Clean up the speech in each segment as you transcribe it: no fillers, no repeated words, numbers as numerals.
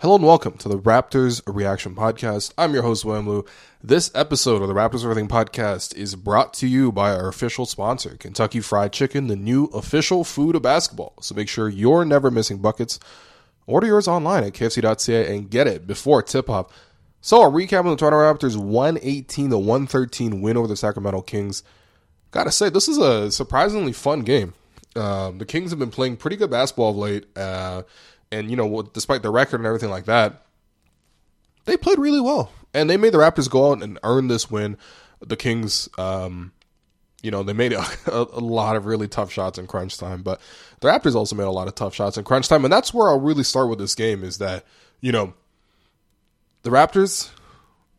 Hello and welcome to the Raptors Reaction Podcast. I'm your host, William Liu. This episode of the Raptors Everything Podcast is brought to you by our official sponsor, Kentucky Fried Chicken, the new official food of basketball. So make sure you're never missing buckets. Order yours online at kfc.ca and get it before tip-off. So a recap of the Toronto Raptors' 118-113 win over the Sacramento Kings. Gotta say, this is a surprisingly fun game. The Kings have been playing pretty good basketball of late. And, you know, despite the record and everything like that, they played really well. And they made the Raptors go out and earn this win. The Kings, you know, they made a lot of really tough shots in crunch time. But the Raptors also made a lot of tough shots in crunch time. And that's where I'll really start with this game is that, you know, the Raptors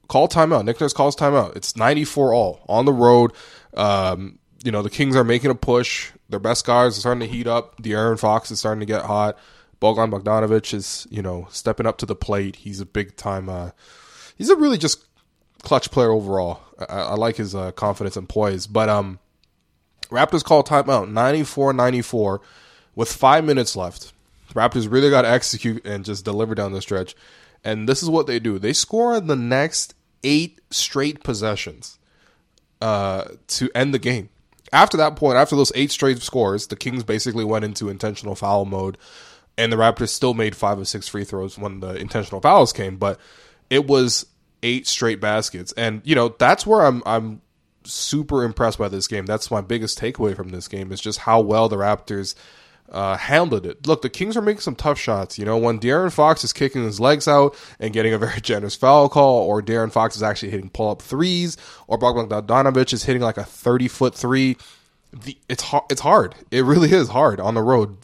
call timeout. Nick Nurse calls timeout. It's 94 all on the road. You know, the Kings are making a push. Their best guys are starting to heat up. De'Aaron Fox is starting to get hot. Bogdan Bogdanović is, you know, stepping up to the plate. He's a big-time, he's a really just clutch player overall. I like his confidence and poise. But Raptors call timeout, 94-94, with 5 minutes left. Raptors really got to execute and just deliver down the stretch. And this is what they do. They score in the next 8 straight possessions to end the game. After that point, after those 8 straight scores, the Kings basically went into intentional foul mode. And the Raptors still made 5 of 6 free throws when the intentional fouls came, but it was 8 straight baskets. And, you know, that's where I'm super impressed by this game. That's my biggest takeaway from this game is just how well the Raptors handled it. Look, the Kings are making some tough shots. You know, when De'Aaron Fox is kicking his legs out and getting a very generous foul call, or De'Aaron Fox is actually hitting pull-up threes, or Bogdan Bogdanović is hitting like a 30-foot three, it's hard. It really is hard on the road.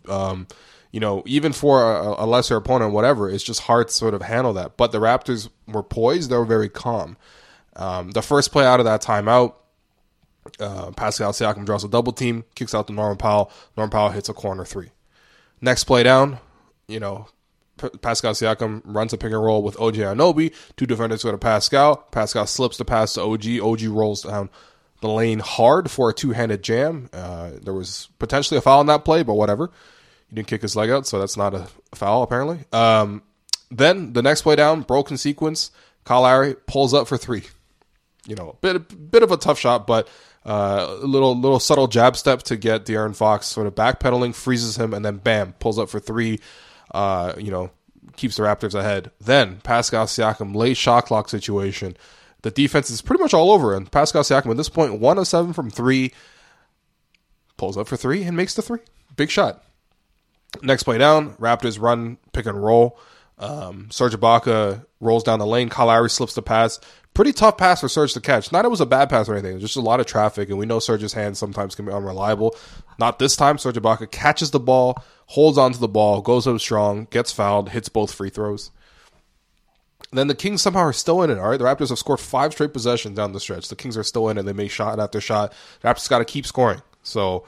You know, even for a lesser opponent, whatever, it's just hard to sort of handle that. But the Raptors were poised. They were very calm. The first play out of that timeout, Pascal Siakam draws a double team, kicks out to Norman Powell. Norman Powell hits a corner three. Next play down, you know, Pascal Siakam runs a pick and roll with OG Anunoby. Two defenders go to Pascal. Pascal slips the pass to OG. OG rolls down the lane hard for a two-handed jam. There was potentially a foul in that play, but whatever. He didn't kick his leg out, so that's not a foul, apparently. Then the next play down, broken sequence. Kyle Lowry pulls up for three. You know, a bit of a tough shot, but a little subtle jab step to get De'Aaron Fox sort of backpedaling, freezes him, and then bam, pulls up for three. You know, keeps the Raptors ahead. Then Pascal Siakam, late shot clock situation. The defense is pretty much all over, and Pascal Siakam at this point, 1 of 7 from three, pulls up for three and makes the three. Big shot. Next play down, Raptors run, pick and roll. Serge Ibaka rolls down the lane. Kyle Lowry slips the pass. Pretty tough pass for Serge to catch. Not it was a bad pass or anything. It was just a lot of traffic, and we know Serge's hands sometimes can be unreliable. Not this time. Serge Ibaka catches the ball, holds onto the ball, goes up strong, gets fouled, hits both free throws. And then the Kings somehow are still in it, all right? The Raptors have scored 5 straight possessions down the stretch. The Kings are still in it. They make shot after shot. The Raptors got to keep scoring. So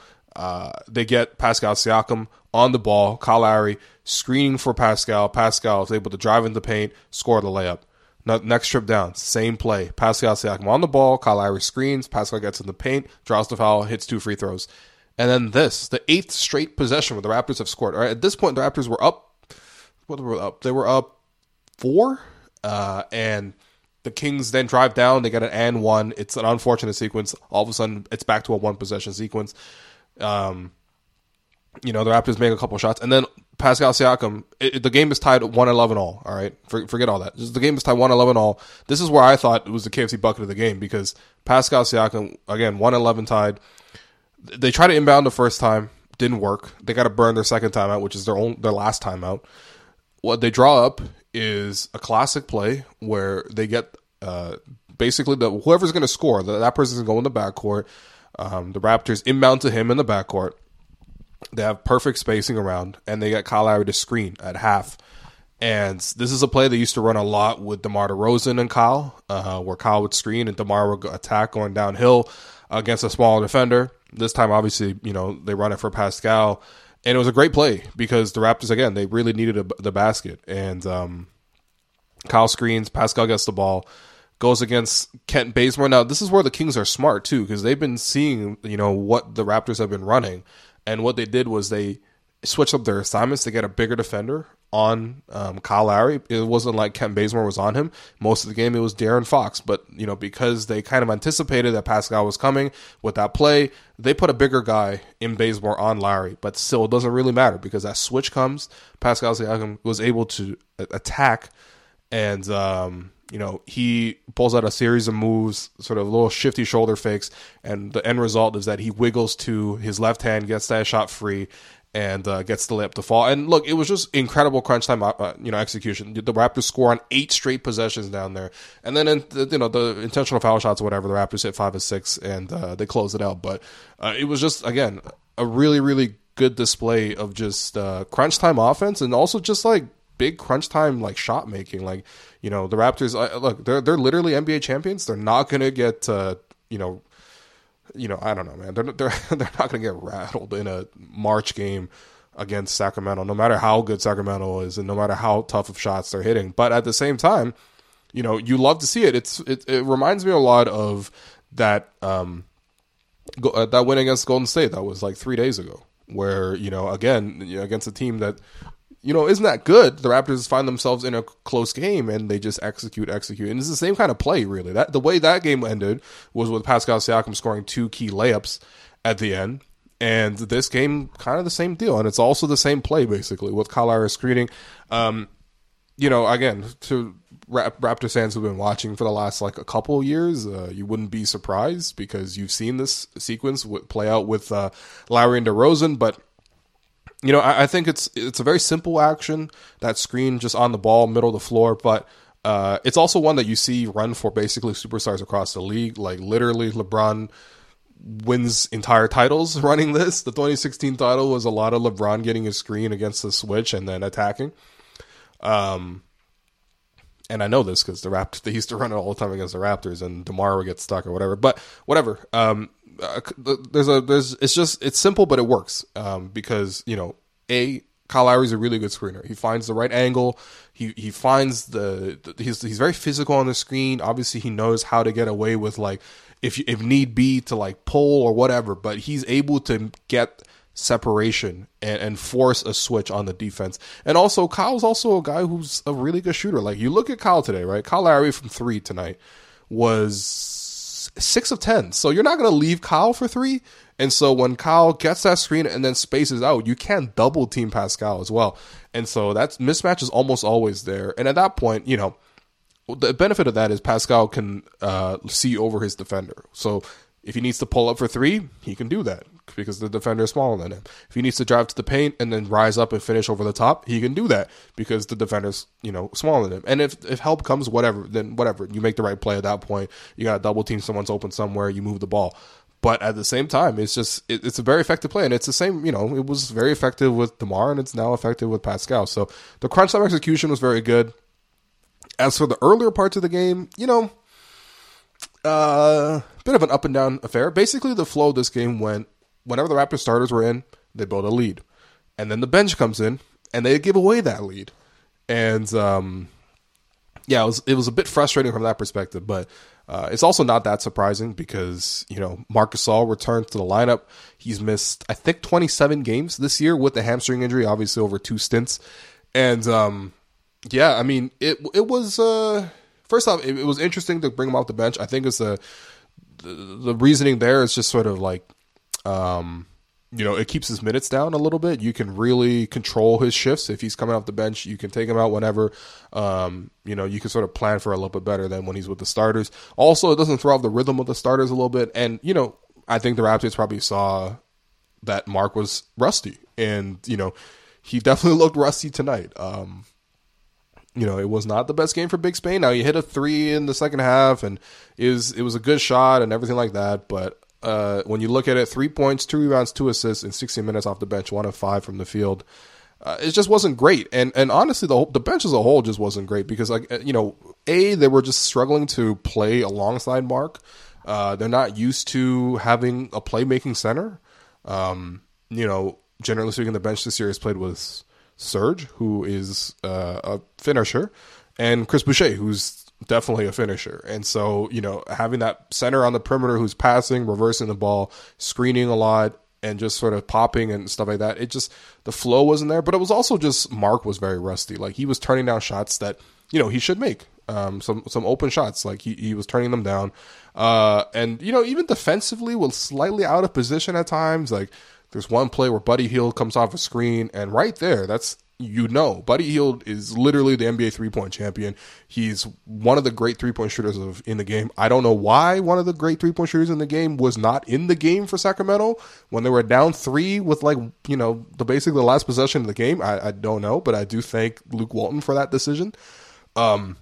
they get Pascal Siakam on the ball, Kyle Lowry screening for Pascal. Pascal is able to drive in the paint, score the layup. Next trip down, same play. Pascal Siakam on the ball, Kyle Lowry screens, Pascal gets in the paint, draws the foul, hits 2 free throws. And then this, the 8th straight possession where the Raptors have scored. All right, at this point, the Raptors were up. What were up? They were up 4, and the Kings then drive down. They get an and one. It's an unfortunate sequence. All of a sudden, it's back to a 1-possession sequence. You know, the Raptors make a couple shots, and then Pascal Siakam, the game is tied 1-11 all, right? Forget all that. The game is tied 1-11 all. This is where I thought it was the KFC bucket of the game, because Pascal Siakam, again, 1-11 tied. They try to inbound the first time. Didn't work. They got to burn their second timeout, which is their last timeout. What they draw up is a classic play where they get basically whoever's going to score, that person's going to go in the backcourt. The Raptors inbound to him in the backcourt. They have perfect spacing around, and they got Kyle Lowry to screen at half. And this is a play they used to run a lot with DeMar DeRozan and Kyle, where Kyle would screen and DeMar would attack going downhill against a small defender. This time, obviously, you know, they run it for Pascal. And it was a great play because the Raptors, again, they really needed the basket. And Kyle screens, Pascal gets the ball, goes against Kent Bazemore. Now, this is where the Kings are smart, too, because they've been seeing, you know, what the Raptors have been running. And what they did was they switched up their assignments to get a bigger defender on Kyle Lowry. It wasn't like Kent Bazemore was on him. Most of the game, it was De'Aaron Fox. But, you know, because they kind of anticipated that Pascal was coming with that play, they put a bigger guy in Bazemore on Lowry. But still, it doesn't really matter because that switch comes. Pascal Siakam was able to attack, and, you know, he pulls out a series of moves, sort of little shifty shoulder fakes, and the end result is that he wiggles to his left hand, gets that shot free, and gets the layup to fall. And look, it was just incredible crunch time, you know, execution. The Raptors score on 8 straight possessions down there, and then you know, the intentional foul shots or whatever. The Raptors hit 5 of 6, and they close it out. But it was just, again, a really, really good display of just crunch time offense, and also just like big crunch time, like shot making. Like, you know, the Raptors, look, they're literally NBA champions. They're not gonna get I don't know, man. They're not gonna get rattled in a March game against Sacramento, no matter how good Sacramento is and no matter how tough of shots they're hitting. But at the same time, you know, you love to see it. It reminds me a lot of that that win against Golden State that was like 3 days ago, where, you know, again, against a team that, you know, isn't that good, the Raptors find themselves in a close game and they just execute. And it's the same kind of play, really. That the way that game ended was with Pascal Siakam scoring 2 key layups at the end. And this game, kind of the same deal. And it's also the same play, basically, with Kyle Lowry screening. You know, again, to Raptors fans who've been watching for the last, like, a couple years, you wouldn't be surprised because you've seen this sequence play out with Lowry and DeRozan. But, you know, I think it's a very simple action, that screen just on the ball, middle of the floor, but it's also one that you see run for basically superstars across the league. Like, literally, LeBron wins entire titles running this. The 2016 title was a lot of LeBron getting his screen against the switch and then attacking. And I know this because the Raptors, they used to run it all the time against the Raptors, and DeMar would get stuck or whatever. But whatever. It's simple, but it works because, you know, Kyle Lowry's a really good screener. He finds the right angle. He finds he's very physical on the screen. Obviously, he knows how to get away with, like, if need be, to like pull or whatever. But he's able to get separation and force a switch on the defense. And also, Kyle's also a guy who's a really good shooter. Like, you look at Kyle today, right? Kyle Lowry from 3 tonight was 6 of 10, so you're not going to leave Kyle for 3. And so when Kyle gets that screen and then spaces out, you can't double team Pascal as well. And so that mismatch is almost always there. And at that point, you know, the benefit of that is Pascal can see over his defender. So if he needs to pull up for 3, he can do that because the defender is smaller than him. If he needs to drive to the paint and then rise up and finish over the top, he can do that because the defender's, you know, smaller than him. And if help comes, whatever, you make the right play at that point. You got to double team, someone's open somewhere, you move the ball. But at the same time, it's just, it's a very effective play. And it's the same, you know, it was very effective with DeMar and it's now effective with Pascal. So the crunch time execution was very good. As for the earlier parts of the game, you know, bit of an up and down affair. Basically, the flow of this game went, whenever the Raptors starters were in, they build a lead. And then the bench comes in, and they give away that lead. And, yeah, it was a bit frustrating from that perspective, but it's also not that surprising because, you know, Marc Gasol returned to the lineup. He's missed, I think, 27 games this year with the hamstring injury, obviously over 2 stints. And, yeah, I mean, it was... First off, it was interesting to bring him off the bench. I think it's the reasoning there is just sort of like, you know, it keeps his minutes down a little bit. You can really control his shifts. If he's coming off the bench, you can take him out whenever. You know, you can sort of plan for a little bit better than when he's with the starters. Also, it doesn't throw off the rhythm of the starters a little bit. And, you know, I think the Raptors probably saw that Mark was rusty. And, you know, he definitely looked rusty tonight. You know, it was not the best game for Big Spain. Now, he hit a 3 in the second half, and it was a good shot and everything like that. But when you look at it, 3 points, 2 rebounds, 2 assists in 16 minutes off the bench, 1 of 5 from the field. It just wasn't great. And honestly, the bench as a whole just wasn't great because, like, you know, they were just struggling to play alongside Mark. They're not used to having a playmaking center. You know, generally speaking, the bench this year is played with Serge, who is a finisher, and Chris Boucher, who's definitely a finisher. And so, you know, having that center on the perimeter who's passing, reversing the ball, screening a lot, and just sort of popping and stuff like that. It just, the flow wasn't there, but it was also just Mark was very rusty. Like, he was turning down shots that, you know, he should make, some open shots. Like, he was turning them down. And, you know, even defensively was slightly out of position at times. Like, there's one play where Buddy Hield comes off a screen, and right there, that's, you know, Buddy Hield is literally the NBA three-point champion. He's one of the great three-point shooters in the game. I don't know why one of the great three-point shooters in the game was not in the game for Sacramento when they were down 3 with, like, you know, basically the last possession of the game. I don't know, but I do thank Luke Walton for that decision. But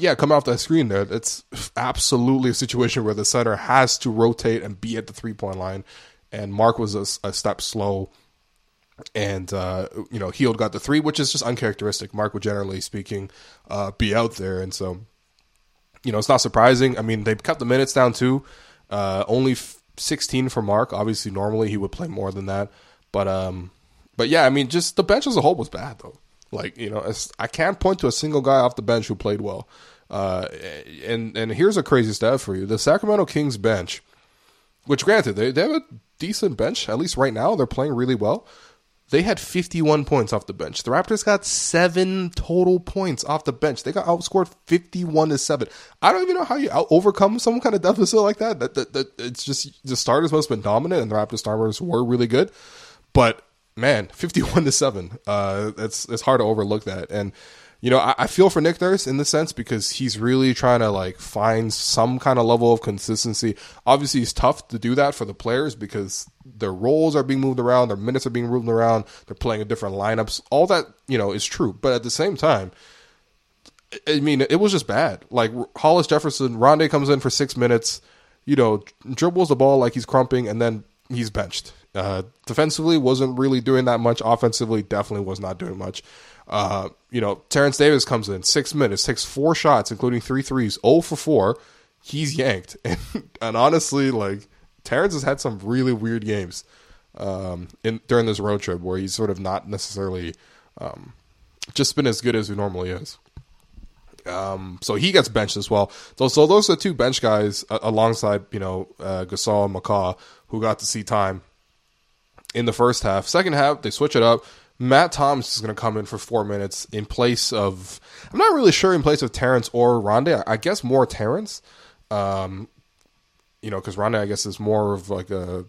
yeah, coming off that screen there, that's absolutely a situation where the center has to rotate and be at the three-point line, and Mark was a step slow. And, you know, Hield got the 3, which is just uncharacteristic. Mark would, generally speaking, be out there. And so, you know, it's not surprising. I mean, they've cut the minutes down too. Only 16 for Mark. Obviously, normally he would play more than that. But yeah, I mean, just the bench as a whole was bad, though. Like, you know, I can't point to a single guy off the bench who played well. And here's a crazy stat for you. The Sacramento Kings bench, which, granted, they have a decent bench, at least right now. They're playing really well. They had 51 points off the bench. The Raptors got 7 total points off the bench. They got outscored 51-7. I don't even know how you overcome some kind of deficit like that. It's just the starters must have been dominant, and the Raptors starters were really good. But man, 51-7. It's hard to overlook that. And you know, I feel for Nick Nurse in the sense because he's really trying to, like, find some kind of level of consistency. Obviously, it's tough to do that for the players because their roles are being moved around, their minutes are being moved around, they're playing in different lineups. All that, you know, is true. But at the same time, I mean, it was just bad. Like, Hollis-Jefferson, Rondae comes in for 6 minutes, you know, dribbles the ball like he's crumping, and then he's benched. Defensively, wasn't really doing that much. Offensively, definitely was not doing much. You know, Terrence Davis comes in 6 minutes, takes 4 shots, including 3 threes, 0 for 4. He's yanked. And honestly, like, Terrence has had some really weird games during this road trip where he's sort of not necessarily just been as good as he normally is. So he gets benched as well. So those are 2 bench guys alongside, you know, Gasol and McCaw, who got to see time in the first half. Second half, they switch it up. Matt Thomas is going to come in for 4 minutes in place of, I'm not really sure in place of Terrence or Rondae. I guess more Terrence, you know, because Rondae, I guess, is more of like a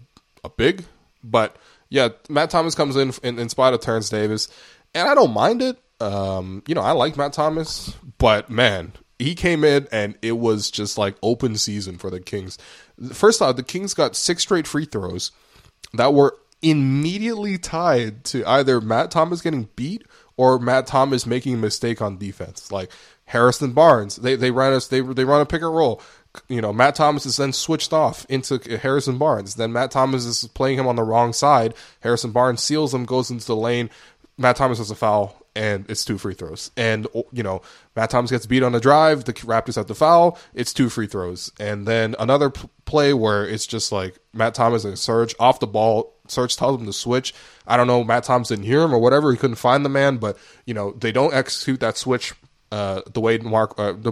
big. But yeah, Matt Thomas comes in spite of Terrence Davis, and I don't mind it. You know, I like Matt Thomas, but man, he came in and it was just like open season for the Kings. First off, the Kings got 6 straight free throws that were immediately tied to either Matt Thomas getting beat or Matt Thomas making a mistake on defense. Like Harrison Barnes, they run a pick and roll. You know, Matt Thomas is then switched off into Harrison Barnes. Then Matt Thomas is playing him on the wrong side. Harrison Barnes seals him, goes into the lane. Matt Thomas has a foul, and it's 2 free throws. And, you know, Matt Thomas gets beat on a drive. The Raptors have the foul. It's 2 free throws. And then another play where it's just like Matt Thomas and Serge off the ball. Serge tells him to switch. I don't know. Matt Thomas didn't hear him or whatever. He couldn't find the man. But, you know, they don't execute that switch the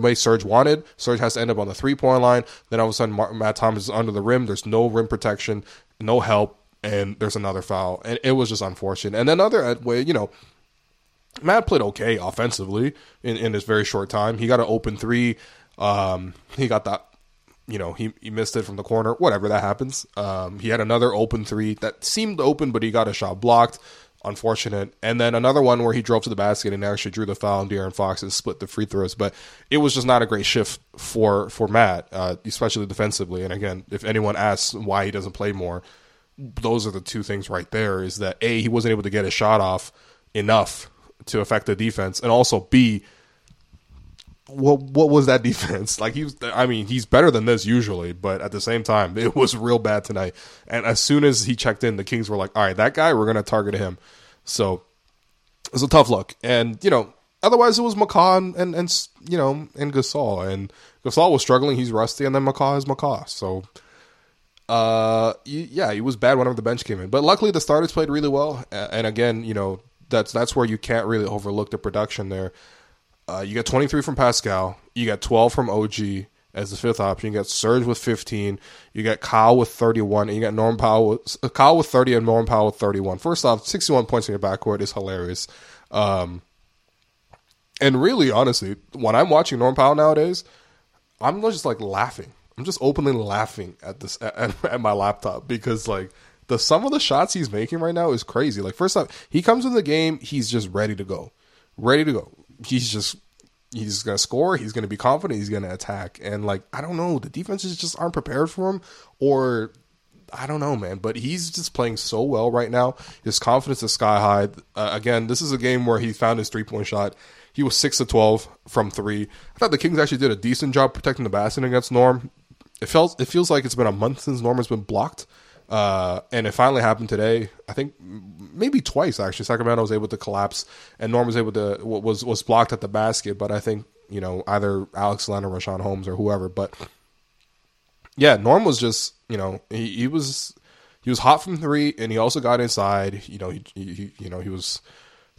way Serge wanted. Serge has to end up on the three-point line. Then all of a sudden, Matt Thomas is under the rim. There's no rim protection, no help, and there's another foul. And it was just unfortunate. And another way, you know, Matt played okay offensively in this very short time. He got an open 3. He got that, you know, he missed it from the corner. Whatever, that happens. He had another open 3 that seemed open, but he got a shot blocked. Unfortunate. And then another one where he drove to the basket and actually drew the foul on De'Aaron Fox and split the free throws. But it was just not a great shift for Matt, especially defensively. And again, if anyone asks why he doesn't play more, those are the 2 things right there, is that A, he wasn't able to get his shot off enough to affect the defense, and also B, What was that defense? Like, he's better than this usually, but at the same time, it was real bad tonight. And as soon as he checked in, the Kings were like, all right, that guy, we're going to target him. So it was a tough look. And, otherwise it was McCaw and Gasol. And Gasol was struggling. He's rusty. And then McCaw is McCaw. So, he was bad whenever the bench came in. But luckily the starters played really well. And again, that's where you can't really overlook the production there. You got 23 from Pascal. You got 12 from OG as the fifth option. You got Serge with 15. You got Kyle with 31. And you got Norman Powell Kyle with 30 and Norman Powell with 31. First off, 61 points in your backcourt is hilarious. And really, honestly, when I'm watching Norman Powell nowadays, I'm just like laughing. I'm just openly laughing at this at my laptop because like the sum of the shots he's making right now is crazy. Like first off, he comes in the game, he's just ready to go. He's going to score. He's going to be confident. He's going to attack. And I don't know, the defenses just aren't prepared for him, or I don't know, man, but he's just playing so well right now. His confidence is sky high. Again, this is a game where he found his 3-point shot. He was 6-12 from three. I thought the Kings actually did a decent job protecting the basket against Norm. It feels like it's been a month since Norm has been blocked. And it finally happened today. I think maybe twice actually. Sacramento was able to collapse, and Norm was able to was blocked at the basket. But I think either Alex Len or Rashawn Holmes or whoever. But yeah, Norm was just he was hot from three, and he also got inside. He was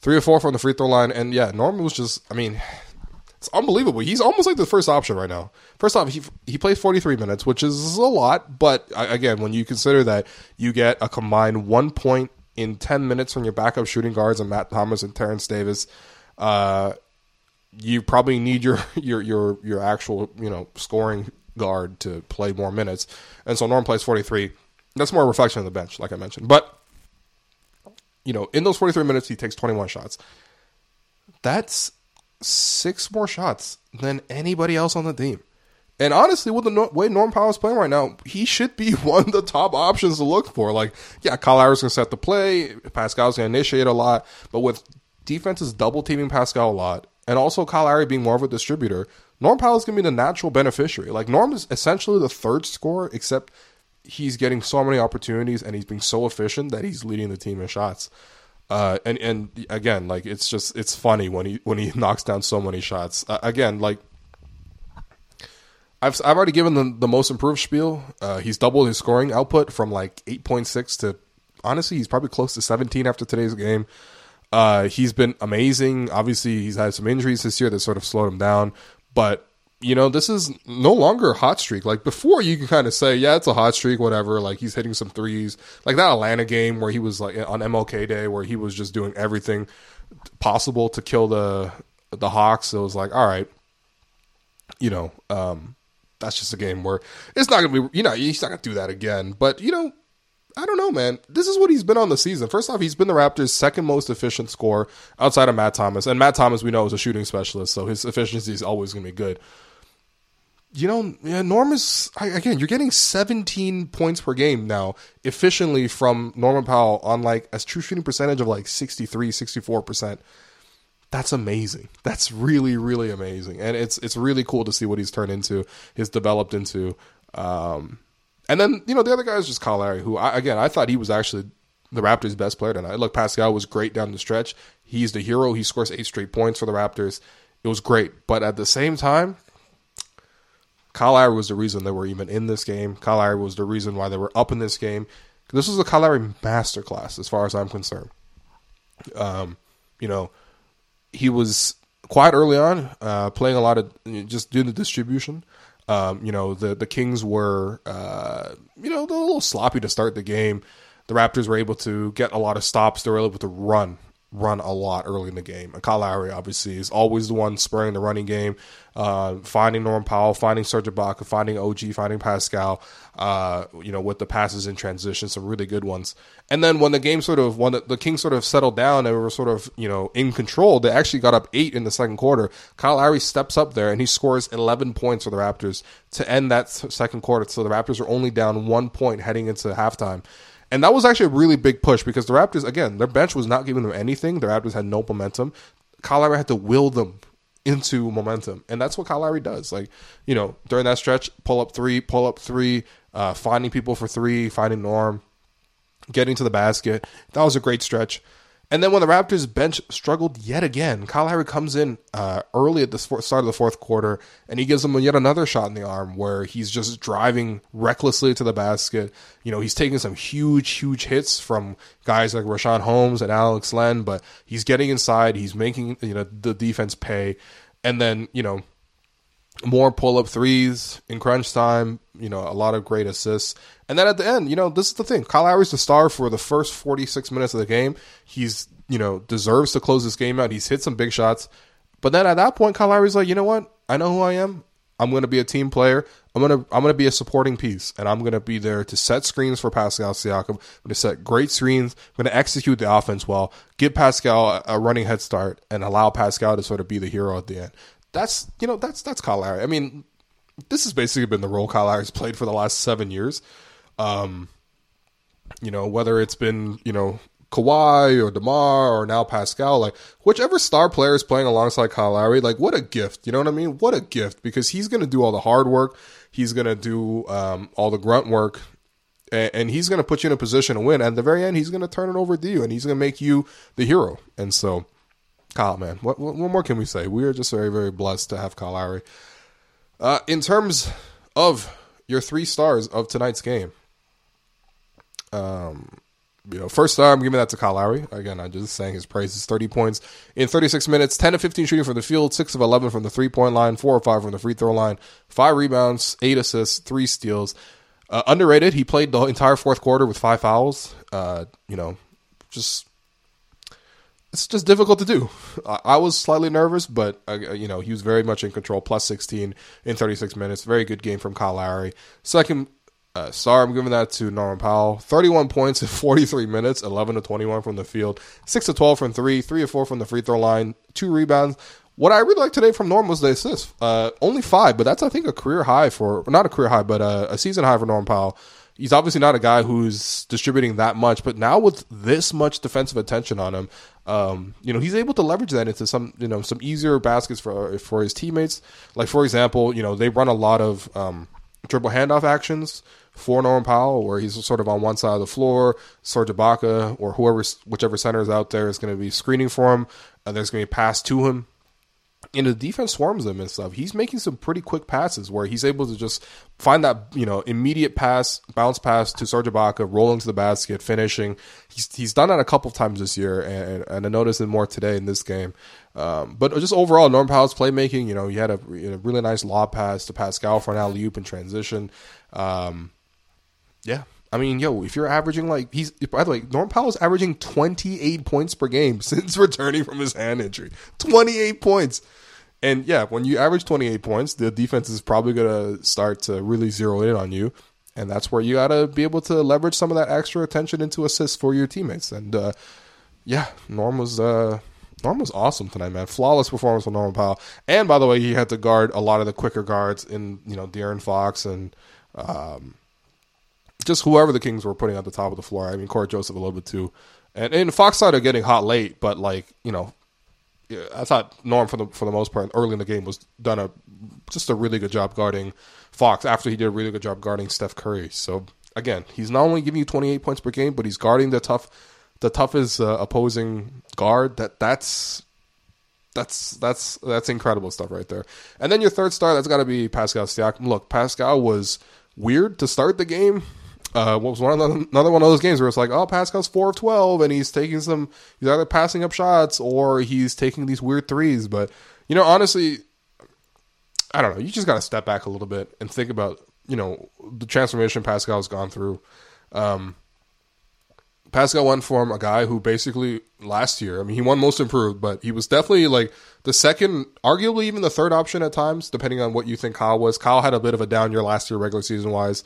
3 or 4 from the free throw line, and yeah, Norm was just it's unbelievable. He's almost like the first option right now. First off, he played 43 minutes, which is a lot. But again, when you consider that you get a combined 1 point in 10 minutes from your backup shooting guards and Matt Thomas and Terrence Davis, you probably need your actual scoring guard to play more minutes. And so Norm plays 43. That's more a reflection of the bench, like I mentioned. But in those 43 minutes, he takes 21 shots. That's 6 more shots than anybody else on the team. And honestly, with the way Norm Powell is playing right now, he should be one of the top options to look for. Kyle Lowry's going to set the play. Pascal's going to initiate a lot. But with defenses double-teaming Pascal a lot, and also Kyle Lowry being more of a distributor, Norm Powell's going to be the natural beneficiary. Norm is essentially the third scorer, except he's getting so many opportunities and he's being so efficient that he's leading the team in shots. And again, it's funny when he knocks down so many shots. I've already given the most improved spiel. He's doubled his scoring output from 8.6 to, honestly, he's probably close to 17 after today's game. He's been amazing. Obviously, he's had some injuries this year that sort of slowed him down. But, this is no longer a hot streak. Before, you can kind of say, yeah, it's a hot streak, whatever. He's hitting some threes. That Atlanta game where he was, on MLK Day, where he was just doing everything possible to kill the Hawks. It was all right, that's just a game where it's not going to be, he's not going to do that again. But, I don't know, man. This is what he's been on the season. First off, he's been the Raptors' second most efficient scorer outside of Matt Thomas. And Matt Thomas, we know, is a shooting specialist, so his efficiency is always going to be good. Norm is, again, you're getting 17 points per game now efficiently from Norman Powell on, a true shooting percentage of, 63, 64%. That's amazing. That's really, really amazing. And it's really cool to see what he's turned into, he's developed into. And then, the other guy is just Kyle Lowry, who, I thought he was actually the Raptors' best player tonight. Look, Pascal was great down the stretch. He's the hero. He scores 8 straight points for the Raptors. It was great. But at the same time, Kyle Lowry was the reason they were even in this game. Kyle Lowry was the reason why they were up in this game. This was a Kyle Lowry masterclass, as far as I'm concerned. He was quiet early on, playing a lot of just doing the distribution. The Kings were, a little sloppy to start the game. The Raptors were able to get a lot of stops. They were able to run a lot early in the game. And Kyle Lowry, obviously, is always the one spurring the running game, finding Norman Powell, finding Serge Ibaka, finding OG, finding Pascal, with the passes in transition, some really good ones. And then when the Kings sort of settled down and were sort of, in control, they actually got up 8 in the second quarter. Kyle Lowry steps up there and he scores 11 points for the Raptors to end that second quarter. So the Raptors are only down 1 point heading into halftime. And that was actually a really big push because the Raptors, again, their bench was not giving them anything. The Raptors had no momentum. Kyle Lowry had to will them into momentum. And that's what Kyle Lowry does. Like, you know, during that stretch, pull up three, finding people for three, finding Norm, getting to the basket. That was a great stretch. And then when the Raptors bench struggled yet again, Kyle Lowry comes in early at the start of the fourth quarter, and he gives them yet another shot in the arm where he's just driving recklessly to the basket. You know, he's taking some huge, huge hits from guys like Rashawn Holmes and Alex Len, but he's getting inside. He's making, you know, the defense pay. And then, you know, more pull-up threes in crunch time, you know, a lot of great assists. And then at the end, you know, this is the thing. Kyle Lowry's the star for the first 46 minutes of the game. He's, you know, deserves to close this game out. He's hit some big shots. But then at that point, Kyle Lowry's like, you know what? I know who I am. I'm going to be a team player. I'm going to be a supporting piece, and I'm going to be there to set screens for Pascal Siakam. I'm going to set great screens. I'm going to execute the offense well, give Pascal a running head start, and allow Pascal to sort of be the hero at the end. That's, you know, that's Kyle Lowry. I mean, this has basically been the role Kyle Lowry's played for the last 7 years. You know, whether it's been, you know, Kawhi or DeMar or now Pascal, like whichever star player is playing alongside Kyle Lowry, like what a gift, you know what I mean? What a gift, because he's going to do all the hard work. He's going to do all the grunt work, and he's going to put you in a position to win. At the very end, he's going to turn it over to you, and he's going to make you the hero. And so, Kyle, man, what more can we say? We are just very, very blessed to have Kyle Lowry. In terms of your three stars of tonight's game, you know, first star, I'm giving that to Kyle Lowry. Again, I just sang his praises. 30 points in 36 minutes, 10 of 15 shooting from the field, 6 of 11 from the three-point line, 4 of 5 from the free throw line, 5 rebounds, 8 assists, 3 steals. Underrated, he played the entire fourth quarter with 5 fouls. You know, just... it's just difficult to do. I was slightly nervous, but, you know, he was very much in control. Plus 16 in 36 minutes. Very good game from Kyle Lowry. Second star, I'm giving that to Norman Powell. 31 points in 43 minutes, 11 of 21 from the field, 6 of 12 from 3, 3 of 4 from the free throw line, 2 rebounds. What I really liked today from Norm was the assist. Only 5, but that's, I think, a career high for, not a career high, but a season high for Norman Powell. He's obviously not a guy who's distributing that much, but now with this much defensive attention on him, you know, he's able to leverage that into some, you know, some easier baskets for his teammates. Like, for example, you know, they run a lot of dribble handoff actions for Norman Powell, where he's sort of on one side of the floor, Serge Ibaka or whoever, whichever center is out there is going to be screening for him, and there's going to be a pass to him. And the defense swarms him and stuff. He's making some pretty quick passes where he's able to just find that, you know, immediate pass, bounce pass to Serge Ibaka, rolling to the basket, finishing. He's done that a couple of times this year, and I noticed it more today in this game. But just overall, Norm Powell's playmaking, you know, he had a really nice lob pass to Pascal for an alley-oop in transition. Yeah. I mean, yo, if you're averaging like he's, by the way, Norm Powell's averaging 28 points per game since returning from his hand injury. 28 points. And yeah, when you average 28 points, the defense is probably going to start to really zero in on you. And that's where you got to be able to leverage some of that extra attention into assists for your teammates. And yeah, Norm was awesome tonight, man. Flawless performance from Norman Powell. And by the way, he had to guard a lot of the quicker guards in, you know, De'Aaron Fox and, just whoever the Kings were putting at the top of the floor. I mean, Corey Joseph a little bit too. And Fox started getting hot late, but like, you know, I thought Norm for the most part early in the game was done just a really good job guarding Fox after he did a really good job guarding Steph Curry. So again, he's not only giving you 28 points per game, but he's guarding the toughest opposing guard. That's incredible stuff right there. And then your third star, that's got to be Pascal Siakam. Look, Pascal was weird to start the game. What was another one of those games where it's like, oh, Pascal's 4 of 12, and he's either passing up shots or he's taking these weird threes. But, you know, honestly, I don't know. You just got to step back a little bit and think about, you know, the transformation Pascal's gone through. Pascal went from a guy who basically last year, I mean, he won most improved, but he was definitely like the second, arguably even the third option at times, depending on what you think Kyle was. Kyle had a bit of a down year last year, regular season wise.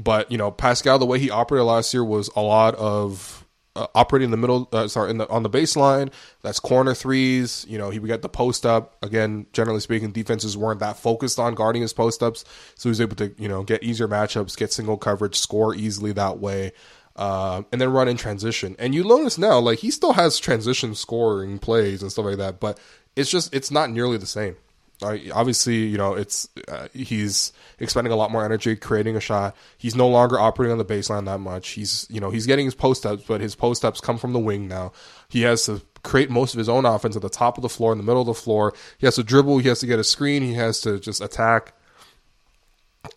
But, you know, Pascal, the way he operated last year was a lot of operating in the middle, on the baseline. That's corner threes. You know, he would get the post up. Again, generally speaking, defenses weren't that focused on guarding his post ups. So he was able to, you know, get easier matchups, get single coverage, score easily that way. And then run in transition. And you notice now, like, he still has transition scoring plays and stuff like that, but it's just, it's not nearly the same. Obviously, you know, it's he's expending a lot more energy, creating a shot. He's no longer operating on the baseline that much. He's, you know, he's getting his post-ups, but his post-ups come from the wing now. He has to create most of his own offense at the top of the floor, in the middle of the floor. He has to dribble. He has to get a screen. He has to just attack.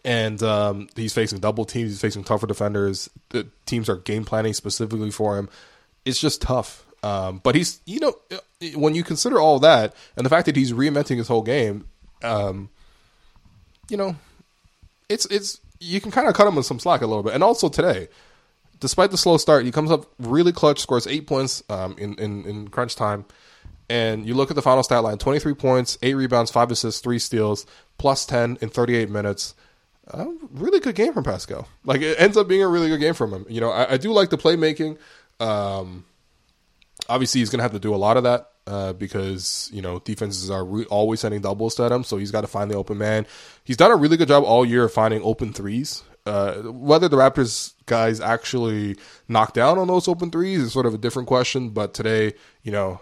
And he's facing double teams. He's facing tougher defenders. The teams are game planning specifically for him. It's just tough. But he's, you know, when you consider all that and the fact that he's reinventing his whole game, you know, it's you can kind of cut him in some slack a little bit. And also today, despite the slow start, he comes up really clutch, scores 8 points in crunch time. And you look at the final stat line, 23 points, 8 rebounds, 5 assists, 3 steals, plus 10 in 38 minutes. Really good game from Pascal. Like, it ends up being a really good game from him. You know, I do like the playmaking. Obviously, he's going to have to do a lot of that because, you know, defenses are always sending doubles to him, so he's got to find the open man. He's done a really good job all year of finding open threes. Whether the Raptors guys actually knock down on those open threes is sort of a different question, but today, you know,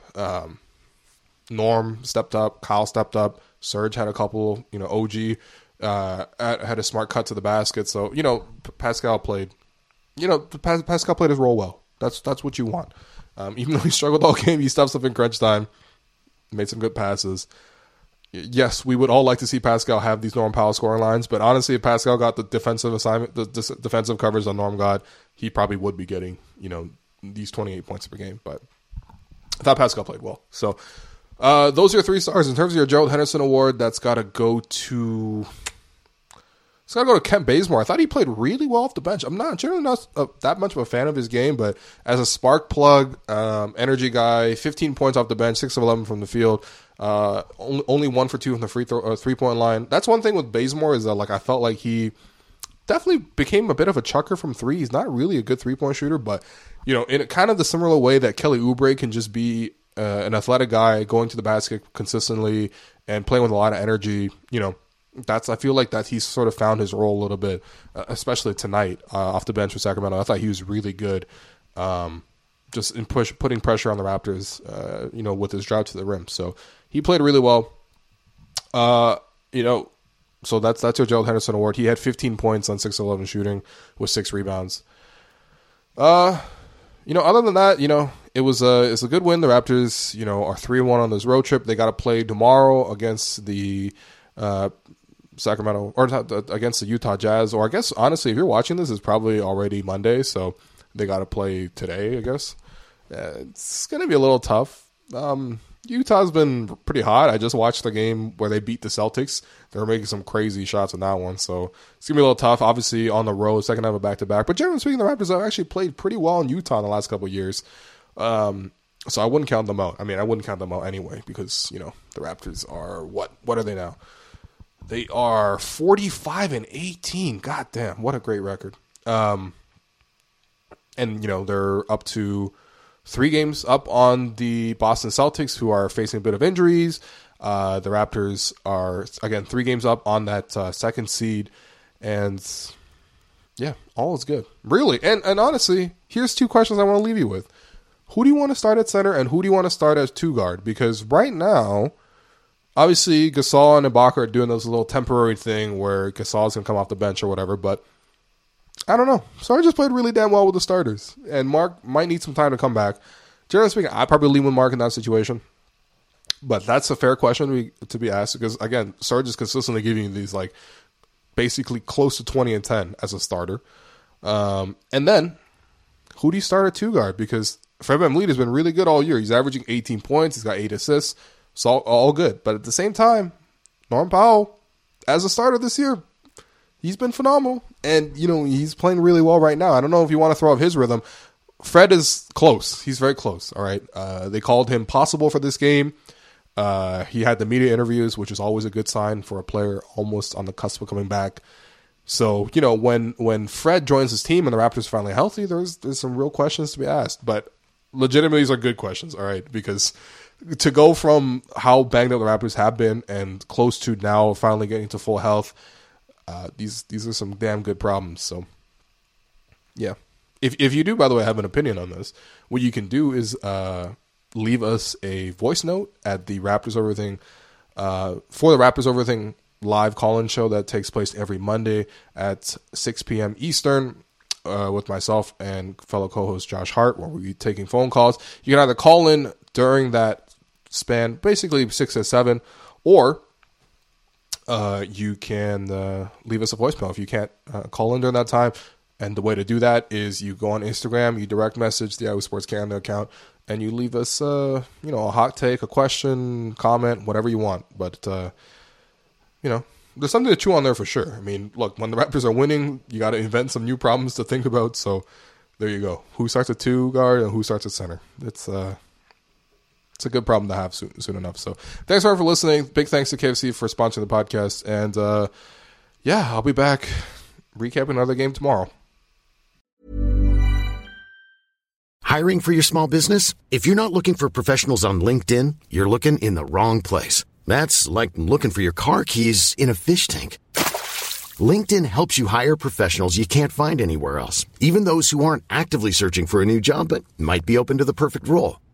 Norm stepped up, Kyle stepped up, Serge had a couple, you know, OG had a smart cut to the basket, so, you know, Pascal played his role well. That's what you want. Even though he struggled all game, he steps up in crunch time, made some good passes. Yes, we would all like to see Pascal have these Norm Powell scoring lines, but honestly, if Pascal got the defensive assignment, the defensive covers on Norm God, he probably would be getting, you know, these 28 points per game. But I thought Pascal played well. So those are your 3 stars. In terms of your Gerald Henderson Award, it's got to go to Kent Bazemore. I thought he played really well off the bench. I'm not generally not that much of a fan of his game, but as a spark plug, energy guy, 15 points off the bench, 6 of 11 from the field, only 1 for 2 from the free throw, 3-point line. That's one thing with Bazemore is that, like, I felt like he definitely became a bit of a chucker from 3. He's not really a good 3-point shooter, but, you know, in kind of the similar way that Kelly Oubre can just be an athletic guy going to the basket consistently and playing with a lot of energy, you know, I feel like that he's sort of found his role a little bit, especially tonight off the bench with Sacramento. I thought he was really good, just in putting pressure on the Raptors, you know, with his drive to the rim. So he played really well, you know. So that's your Gerald Henderson Award. He had 15 points on 6-11 shooting with 6 rebounds. You know, other than that, you know, it's a good win. The Raptors, you know, are 3-1 on this road trip. They got to play tomorrow against the Sacramento or against the Utah Jazz, or I guess honestly, if you're watching this, it's probably already Monday, so they got to play today. I guess it's gonna be a little tough. Utah's been pretty hot. I just watched the game where they beat the Celtics. They were making some crazy shots in that one, so it's gonna be a little tough. Obviously, on the road, second half of back-to-back. But generally speaking, the Raptors have actually played pretty well in Utah in the last couple of years. So I wouldn't count them out. I mean, I wouldn't count them out anyway because you know the Raptors are what are they now? They are 45-18. God damn, what a great record. And, you know, they're up to 3 games up on the Boston Celtics, who are facing a bit of injuries. The Raptors are, again, 3 games up on that second seed. And, yeah, all is good. Really. And honestly, here's 2 questions I want to leave you with. Who do you want to start at center and who do you want to start as 2-guard? Because right now... Obviously, Gasol and Ibaka are doing this little temporary thing where Gasol's going to come off the bench or whatever, but I don't know. Sarge just played really damn well with the starters, and Mark might need some time to come back. Generally speaking, I'd probably lean with Mark in that situation, but that's a fair question to be asked because, again, Sarge is consistently giving you these, like, basically close to 20 and 10 as a starter. And then, who do you start at 2-guard? Because Fred VanVleet has been really good all year. He's averaging 18 points. He's got 8 assists. It's all good. But at the same time, Norm Powell, as a starter this year, he's been phenomenal. And, you know, he's playing really well right now. I don't know if you want to throw up his rhythm. Fred is close. He's very close, all right? They called him possible for this game. He had the media interviews, which is always a good sign for a player almost on the cusp of coming back. So, you know, when Fred joins his team and the Raptors are finally healthy, there's some real questions to be asked. But legitimately, these are good questions, all right? Because... to go from how banged up the Raptors have been and close to now finally getting to full health, these are some damn good problems. So, yeah. If you do, by the way, have an opinion on this, what you can do is leave us a voice note at the Raptors Over Everything, for the Raptors Over Everything live call-in show that takes place every Monday at 6 p.m. Eastern with myself and fellow co-host Josh Hart, where we'll be taking phone calls. You can either call in during that span, basically 6 to 7, or you can leave us a voicemail if you can't call in during that time. And the way to do that is you go on Instagram, you direct message the Iowa Sports Canada account, and you leave us a hot take, a question, comment, whatever you want. But, there's something to chew on there for sure. I mean, look, when the Raptors are winning, you got to invent some new problems to think about. So there you go. Who starts at two guard and who starts at center? It's a good problem to have soon enough. So thanks for listening. Big thanks to KFC for sponsoring the podcast. And, I'll be back recapping another game tomorrow. Hiring for your small business? If you're not looking for professionals on LinkedIn, you're looking in the wrong place. That's like looking for your car keys in a fish tank. LinkedIn helps you hire professionals you can't find anywhere else, even those who aren't actively searching for a new job but might be open to the perfect role.